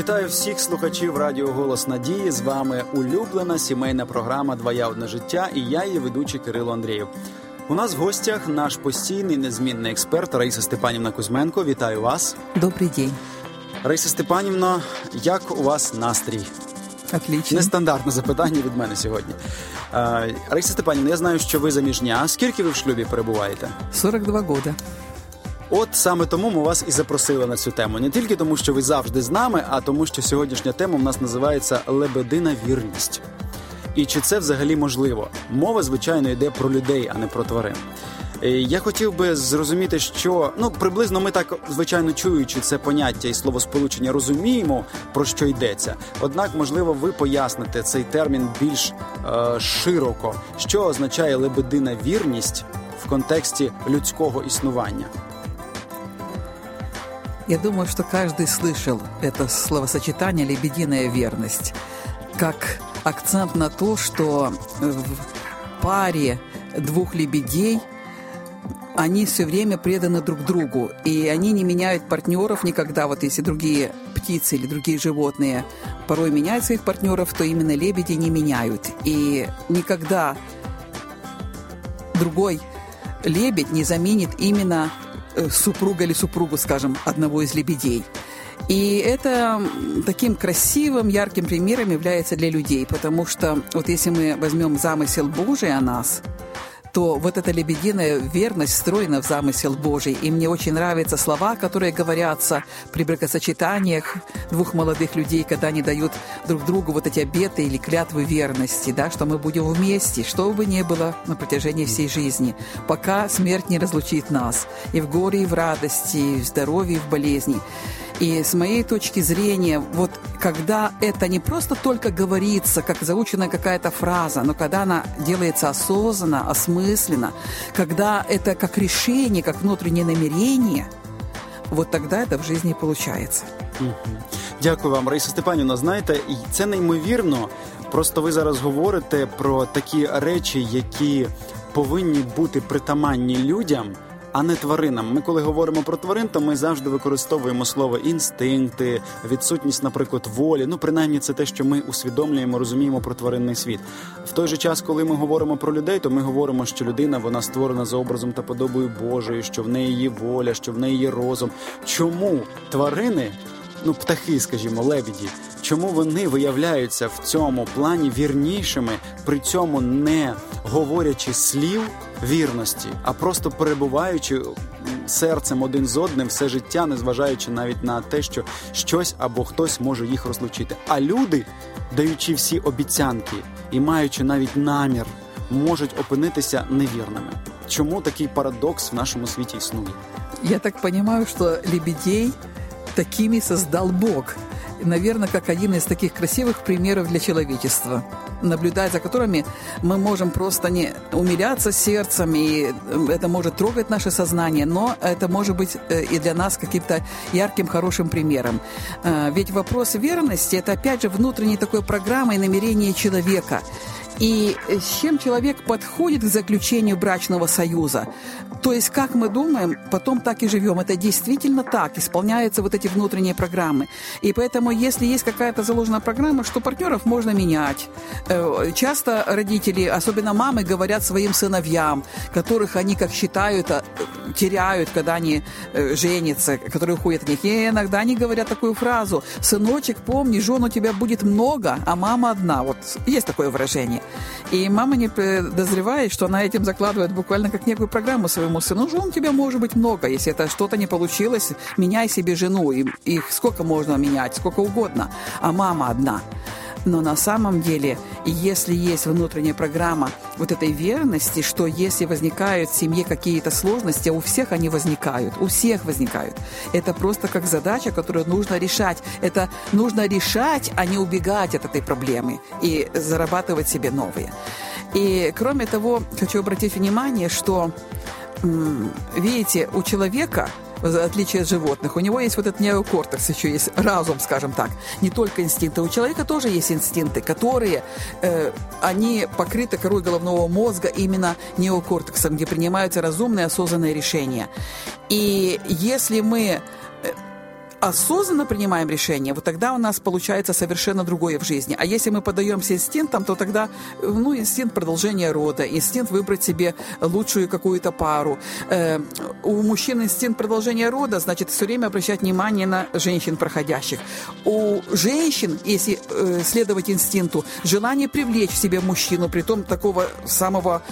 Вітаю всіх слухачів радіо «Голос Надії». З вами улюблена сімейна програма «Двоє одне життя» і я, її ведучий Кирило Андрієв. У нас в гостях наш постійний незмінний експерт Раїса Степанівна Кузьменко. Вітаю вас. Добрий день. Раїса Степанівна, як у вас настрій? Отлично. Нестандартне запитання від мене сьогодні. Раїса Степанівна, я знаю, що ви заміжня. Скільки ви в шлюбі перебуваєте? 42 роки. От саме тому ми вас і запросили на цю тему. Не тільки тому, що ви завжди з нами, а тому, що сьогоднішня тема в нас називається «Лебедина вірність». І чи це взагалі можливо? Мова, звичайно, йде про людей, а не про тварин. Я хотів би зрозуміти, що... приблизно ми так, звичайно, чуючи це поняття і словосполучення, розуміємо, про що йдеться. Однак, можливо, ви поясните цей термін більш широко. Що означає «лебедина вірність» в контексті людського існування? Я думаю, что каждый слышал это словосочетание «лебединая верность» как акцент на то, что в паре двух лебедей они все время преданы друг другу, и они не меняют партнеров никогда. Вот если другие птицы или другие животные порой меняют своих партнеров, то именно лебеди не меняют. И никогда другой лебедь не заменит именно супруга или супругу, скажем, одного из лебедей. И это таким красивым, ярким примером является для людей, потому что вот если мы возьмем замысел Божий о нас, то вот эта лебединая верность встроена в замысел Божий. И мне очень нравятся слова, которые говорятся при бракосочетаниях двух молодых людей, когда они дают друг другу вот эти обеты или клятвы верности, да, что мы будем вместе, что бы ни было на протяжении всей жизни, пока смерть не разлучит нас и в горе, и в радости, и в здоровье, и в болезни. И с моей точки зрения, вот когда это не просто только говорится, как заученная какая-то фраза, но когда она делается осознанно, осмысленно, когда это как решение, как внутреннее намерение, вот тогда это в жизни получается. Дякую вам, Раїса Степанівна. Знаєте, це неймовірно. Просто ви зараз говорите про такі речі, які повинні бути притаманні людям, а не тваринам. Ми, коли говоримо про тварин, то ми завжди використовуємо слово «інстинкти», «відсутність, наприклад, волі». Принаймні, це те, що ми усвідомлюємо, розуміємо про тваринний світ. В той же час, коли ми говоримо про людей, то ми говоримо, що людина, вона створена за образом та подобою Божою, що в неї є воля, що в неї є розум. Чому тварини, птахи, скажімо, лебеді, чому вони виявляються в цьому плані вірнішими, при цьому не говорячи слів вірності, а просто перебуваючи серцем один з одним все життя, незважаючи навіть на те, що щось або хтось може їх розлучити. А люди, даючи всі обіцянки і маючи навіть намір, можуть опинитися невірними. Чому такий парадокс в нашому світі існує? Я так розумію, що лебедей такими создав Бог. Наверное, как один из таких красивых примеров для человечества, наблюдая за которыми мы можем просто не умиляться сердцем, и это может трогать наше сознание, но это может быть и для нас каким-то ярким, хорошим примером. Ведь вопрос верности – это, опять же, внутренняя такая программа и намерение человека. И с чем человек подходит к заключению брачного союза? То есть, как мы думаем, потом так и живем. Это действительно так, исполняются вот эти внутренние программы. И поэтому, если есть какая-то заложенная программа, что партнеров можно менять. Часто родители, особенно мамы, говорят своим сыновьям, которых они, как считают, теряют, когда они женятся, которые уходят от них. И иногда они говорят такую фразу: «Сыночек, помни, жен у тебя будет много, а мама одна». Вот есть такое выражение. И мама не подозревает, что она этим закладывает буквально как некую программу своему сыну. Жен у тебя может быть много, если это что-то не получилось, меняй себе жену. Их сколько можно менять, сколько угодно, а мама одна. Но на самом деле, если есть внутренняя программа вот этой верности, что если возникают в семье какие-то сложности, а у всех они возникают. Это просто как задача, которую нужно решать. Это нужно решать, а не убегать от этой проблемы и зарабатывать себе новые. И кроме того, хочу обратить внимание, что, видите, у человека, в отличие от животных, у него есть вот этот неокортекс, еще есть разум, скажем так, не только инстинкты. У человека тоже есть инстинкты, которые, они покрыты корой головного мозга именно неокортексом, где принимаются разумные, осознанные решения. И если мы осознанно принимаем решение, вот тогда у нас получается совершенно другое в жизни. А если мы подаемся инстинктам, то тогда, инстинкт продолжения рода, инстинкт выбрать себе лучшую какую-то пару. У мужчин инстинкт продолжения рода, значит, все время обращать внимание на женщин проходящих. У женщин, если следовать инстинкту, желание привлечь в себе мужчину, притом такого самого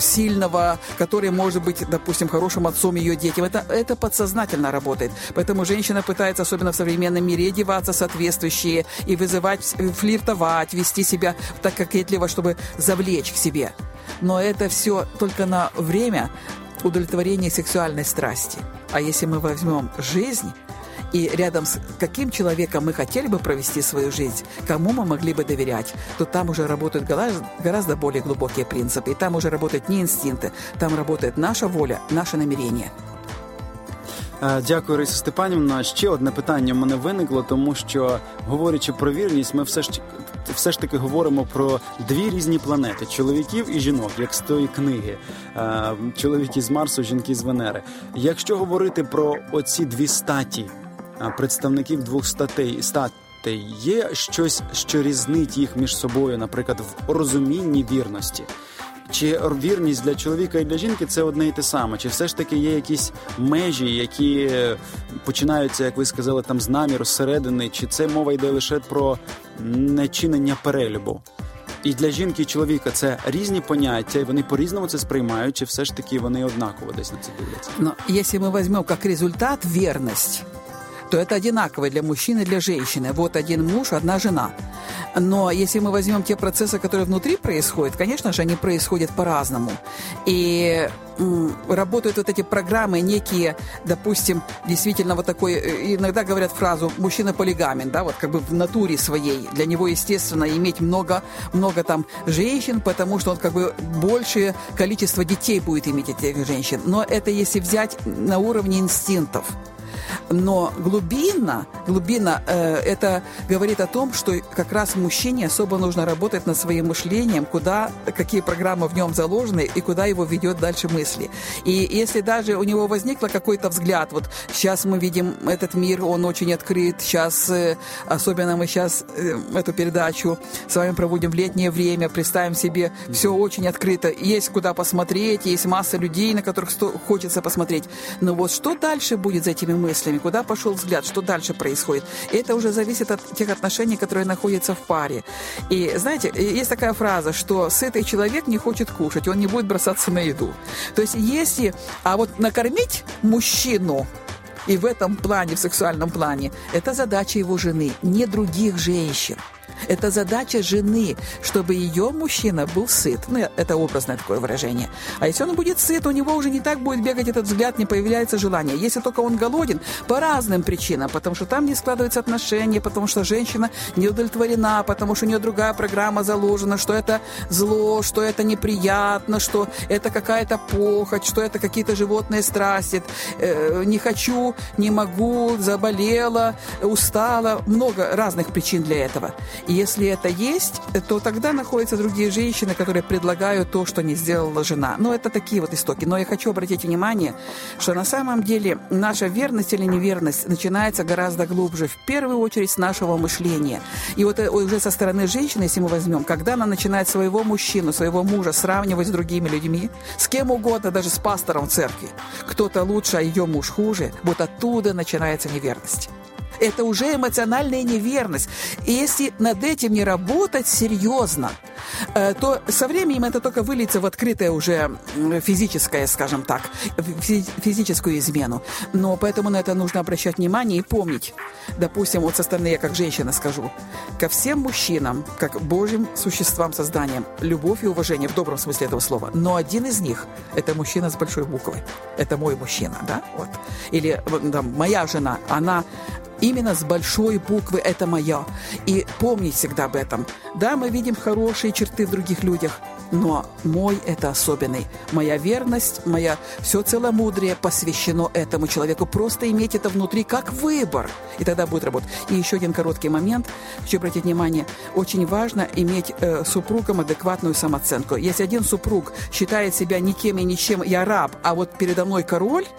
сильного, который может быть, допустим, хорошим отцом ее детям. Это подсознательно работает. Поэтому женщина пытается, особенно в современном мире, одеваться соответствующие и вызывать, флиртовать, вести себя так кокетливо, чтобы завлечь к себе. Но это все только на время удовлетворения сексуальной страсти. А если мы возьмем жизнь и рядом с каким человеком мы хотели бы провести свою жизнь, кому мы могли бы доверять, то там уже работают гораздо более глубокие принципы. И там уже работают не инстинкты, там работает наша воля, наше намерение. Дякую, Раїса Степанівна. Ще одне питання в мене виникло, тому що, говорячи про вірність, ми все ж таки говоримо про дві різні планети – чоловіків і жінок, як з тої книги. Чоловіки з Марсу, жінки з Венери. Якщо говорити про оці дві статі, представників двох статей, є щось, що різнить їх між собою, наприклад, в розумінні вірності? Чи вірність для чоловіка і для жінки – це одне і те саме? Чи все ж таки є якісь межі, які починаються, як ви сказали, там з наміру, зсередини? Чи це мова йде лише про нечинення перелюбу? І для жінки і чоловіка це різні поняття, і вони по-різному це сприймають, чи все ж таки вони однаково десь на це дивляться? Ну, якщо ми візьмемо як результат вірність, то это одинаково для мужчины и для женщины. Вот один муж, одна жена. Но если мы возьмем те процессы, которые внутри происходят, конечно же, они происходят по-разному. И работают вот эти программы некие, допустим, действительно вот такой, иногда говорят фразу «мужчина полигамен», да, вот как бы в натуре своей. Для него, естественно, иметь много там женщин, потому что он как бы большее количество детей будет иметь от этих женщин. Но это если взять на уровне инстинктов. Но глубина это говорит о том, что как раз мужчине особо нужно работать над своим мышлением, какие программы в нем заложены и куда его ведет дальше мысли. И если даже у него возникло какой-то взгляд, вот сейчас мы видим этот мир, он очень открыт, особенно мы эту передачу с вами проводим в летнее время, представим себе, все очень открыто, есть куда посмотреть, есть масса людей, на которых хочется посмотреть. Но вот что дальше будет за этими мыслями, куда пошел взгляд, что дальше происходит. И это уже зависит от тех отношений, которые находятся в паре. И, знаете, есть такая фраза, что сытый человек не хочет кушать, он не будет бросаться на еду. То есть вот накормить мужчину и в этом плане, в сексуальном плане, это задача его жены, не других женщин. Это задача жены, чтобы ее мужчина был сыт. Это образное такое выражение. А если он будет сыт, у него уже не так будет бегать этот взгляд, не появляется желание. Если только он голоден, по разным причинам, потому что там не складываются отношения, потому что женщина не удовлетворена, потому что у нее другая программа заложена, что это зло, что это неприятно, что это какая-то похоть, что это какие-то животные страсти. Не хочу, не могу, заболела, устала. Много разных причин для этого. И если это есть, то тогда находятся другие женщины, которые предлагают то, что не сделала жена. Это такие вот истоки. Но я хочу обратить внимание, что на самом деле наша верность или неверность начинается гораздо глубже, в первую очередь, с нашего мышления. И вот уже со стороны женщины, если мы возьмем, когда она начинает своего мужчину, своего мужа сравнивать с другими людьми, с кем угодно, даже с пастором церкви, кто-то лучше, а ее муж хуже, вот оттуда начинается неверность. Это уже эмоциональная неверность. И если над этим не работать серьезно, то со временем это только выльется в открытое уже физическое, скажем так, физическую измену. Но поэтому на это нужно обращать внимание и помнить. Допустим, вот со стороны я как женщина скажу, ко всем мужчинам, как Божьим существам, созданиям, любовь и уважение в добром смысле этого слова. Но один из них – это мужчина с большой буквы. Это мой мужчина, да? Вот. Или там, моя жена, она... Именно с большой буквы «это моя». И помнить всегда об этом. Да, мы видим хорошие черты в других людях, но мой – это особенный. Моя верность, моя все целомудрие посвящено этому человеку. Просто иметь это внутри как выбор, и тогда будет работать. И еще один короткий момент. Хочу обратить внимание. Очень важно иметь супругам адекватную самооценку. Если один супруг считает себя никем и ничем, я раб, а вот передо мной король –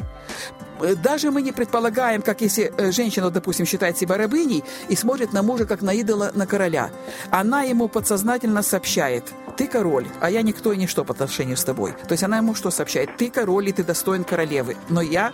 Даже мы не предполагаем, как если женщина, допустим, считает себя рабыней и смотрит на мужа, как на идола, на короля. Она ему подсознательно сообщает: ты король, а я никто и ничто по отношению с тобой. То есть она ему что сообщает? Ты король, и ты достоин королевы. Но я...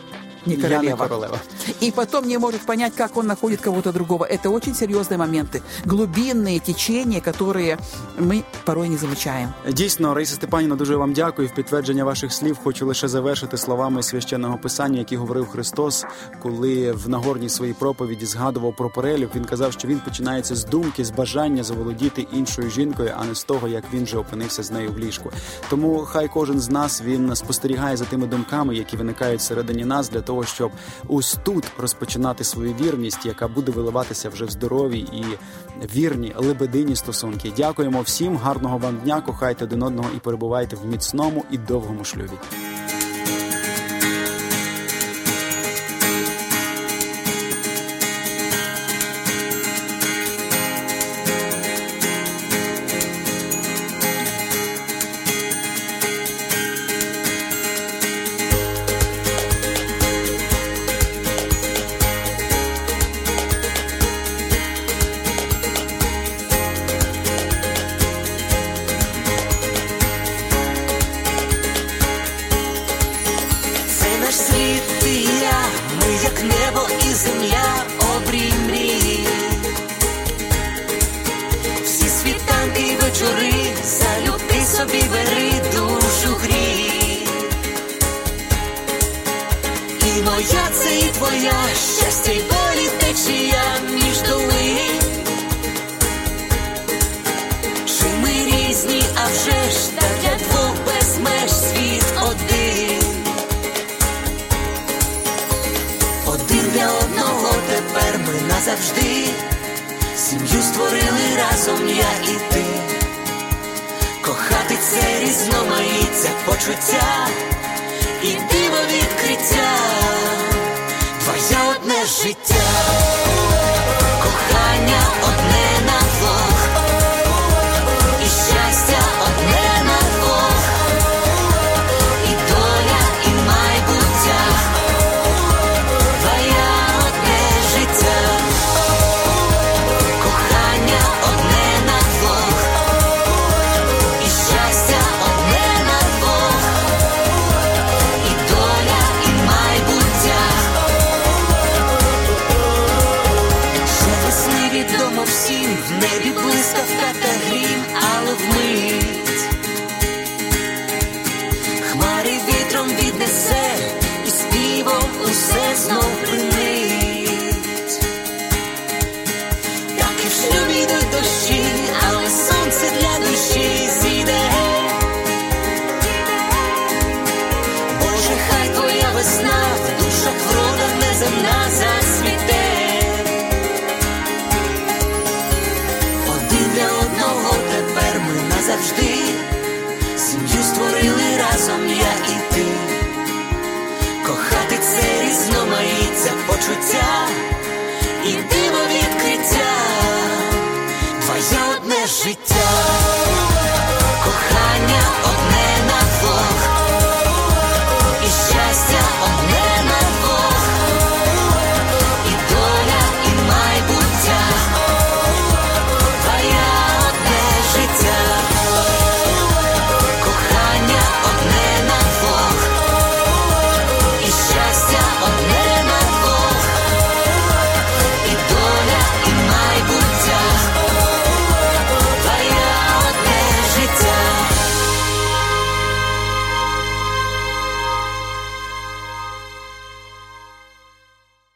не королева. И потом не может понять, как он находит кого-то другого. Это очень серьезные моменты, глубинные течения, которые ми порой не замічаємо. Дійсно, Раїса Степанівна, дуже вам дякую. В підтвердження ваших слів хочу лише завершити словами священного писання, які говорив Христос, коли в Нагорній своїй проповіді згадував про перелюб. Він казав, що він починається з думки, з бажання заволодіти іншою жінкою, а не з того, як він вже опинився з нею в ліжку. Тому хай кожен з нас, він спостерігає за тими думками, які виникають всередині нас, для того, щоб ось тут розпочинати свою вірність, яка буде виливатися вже в здорові і вірні лебедині стосунки. Дякуємо всім, гарного вам дня, кохайте один одного і перебувайте в міцному і довгому шлюбі. Щастя й болі течія між долин. Чи ми різні, а вже ж та для двох без меж світ один. Один для одного тепер ми назавжди. Сім'ю створили разом я і ти. Кохати це різноманіття почуття і диво відкриття. Твоє одне життя, кохання одне на двох, і щастя одне на двох, і доля, і майбуття. Твоє одне життя, кохання одне на двох, і щастя одне на двох, і доля, і майбуття. Відомо всім, в небі блискавка та грім, але вмить хмари вітром віднесе, і співом усе знов принить. Так і в шлюбі йдуть дощі, але сонце для душі зійде. Боже, хай твоя весна в душах врода неземна засвіте. Завжди сім'ю створили разом я і ти. Кохати це різноманіття почуття і диво відкриття. Твоє одне життя.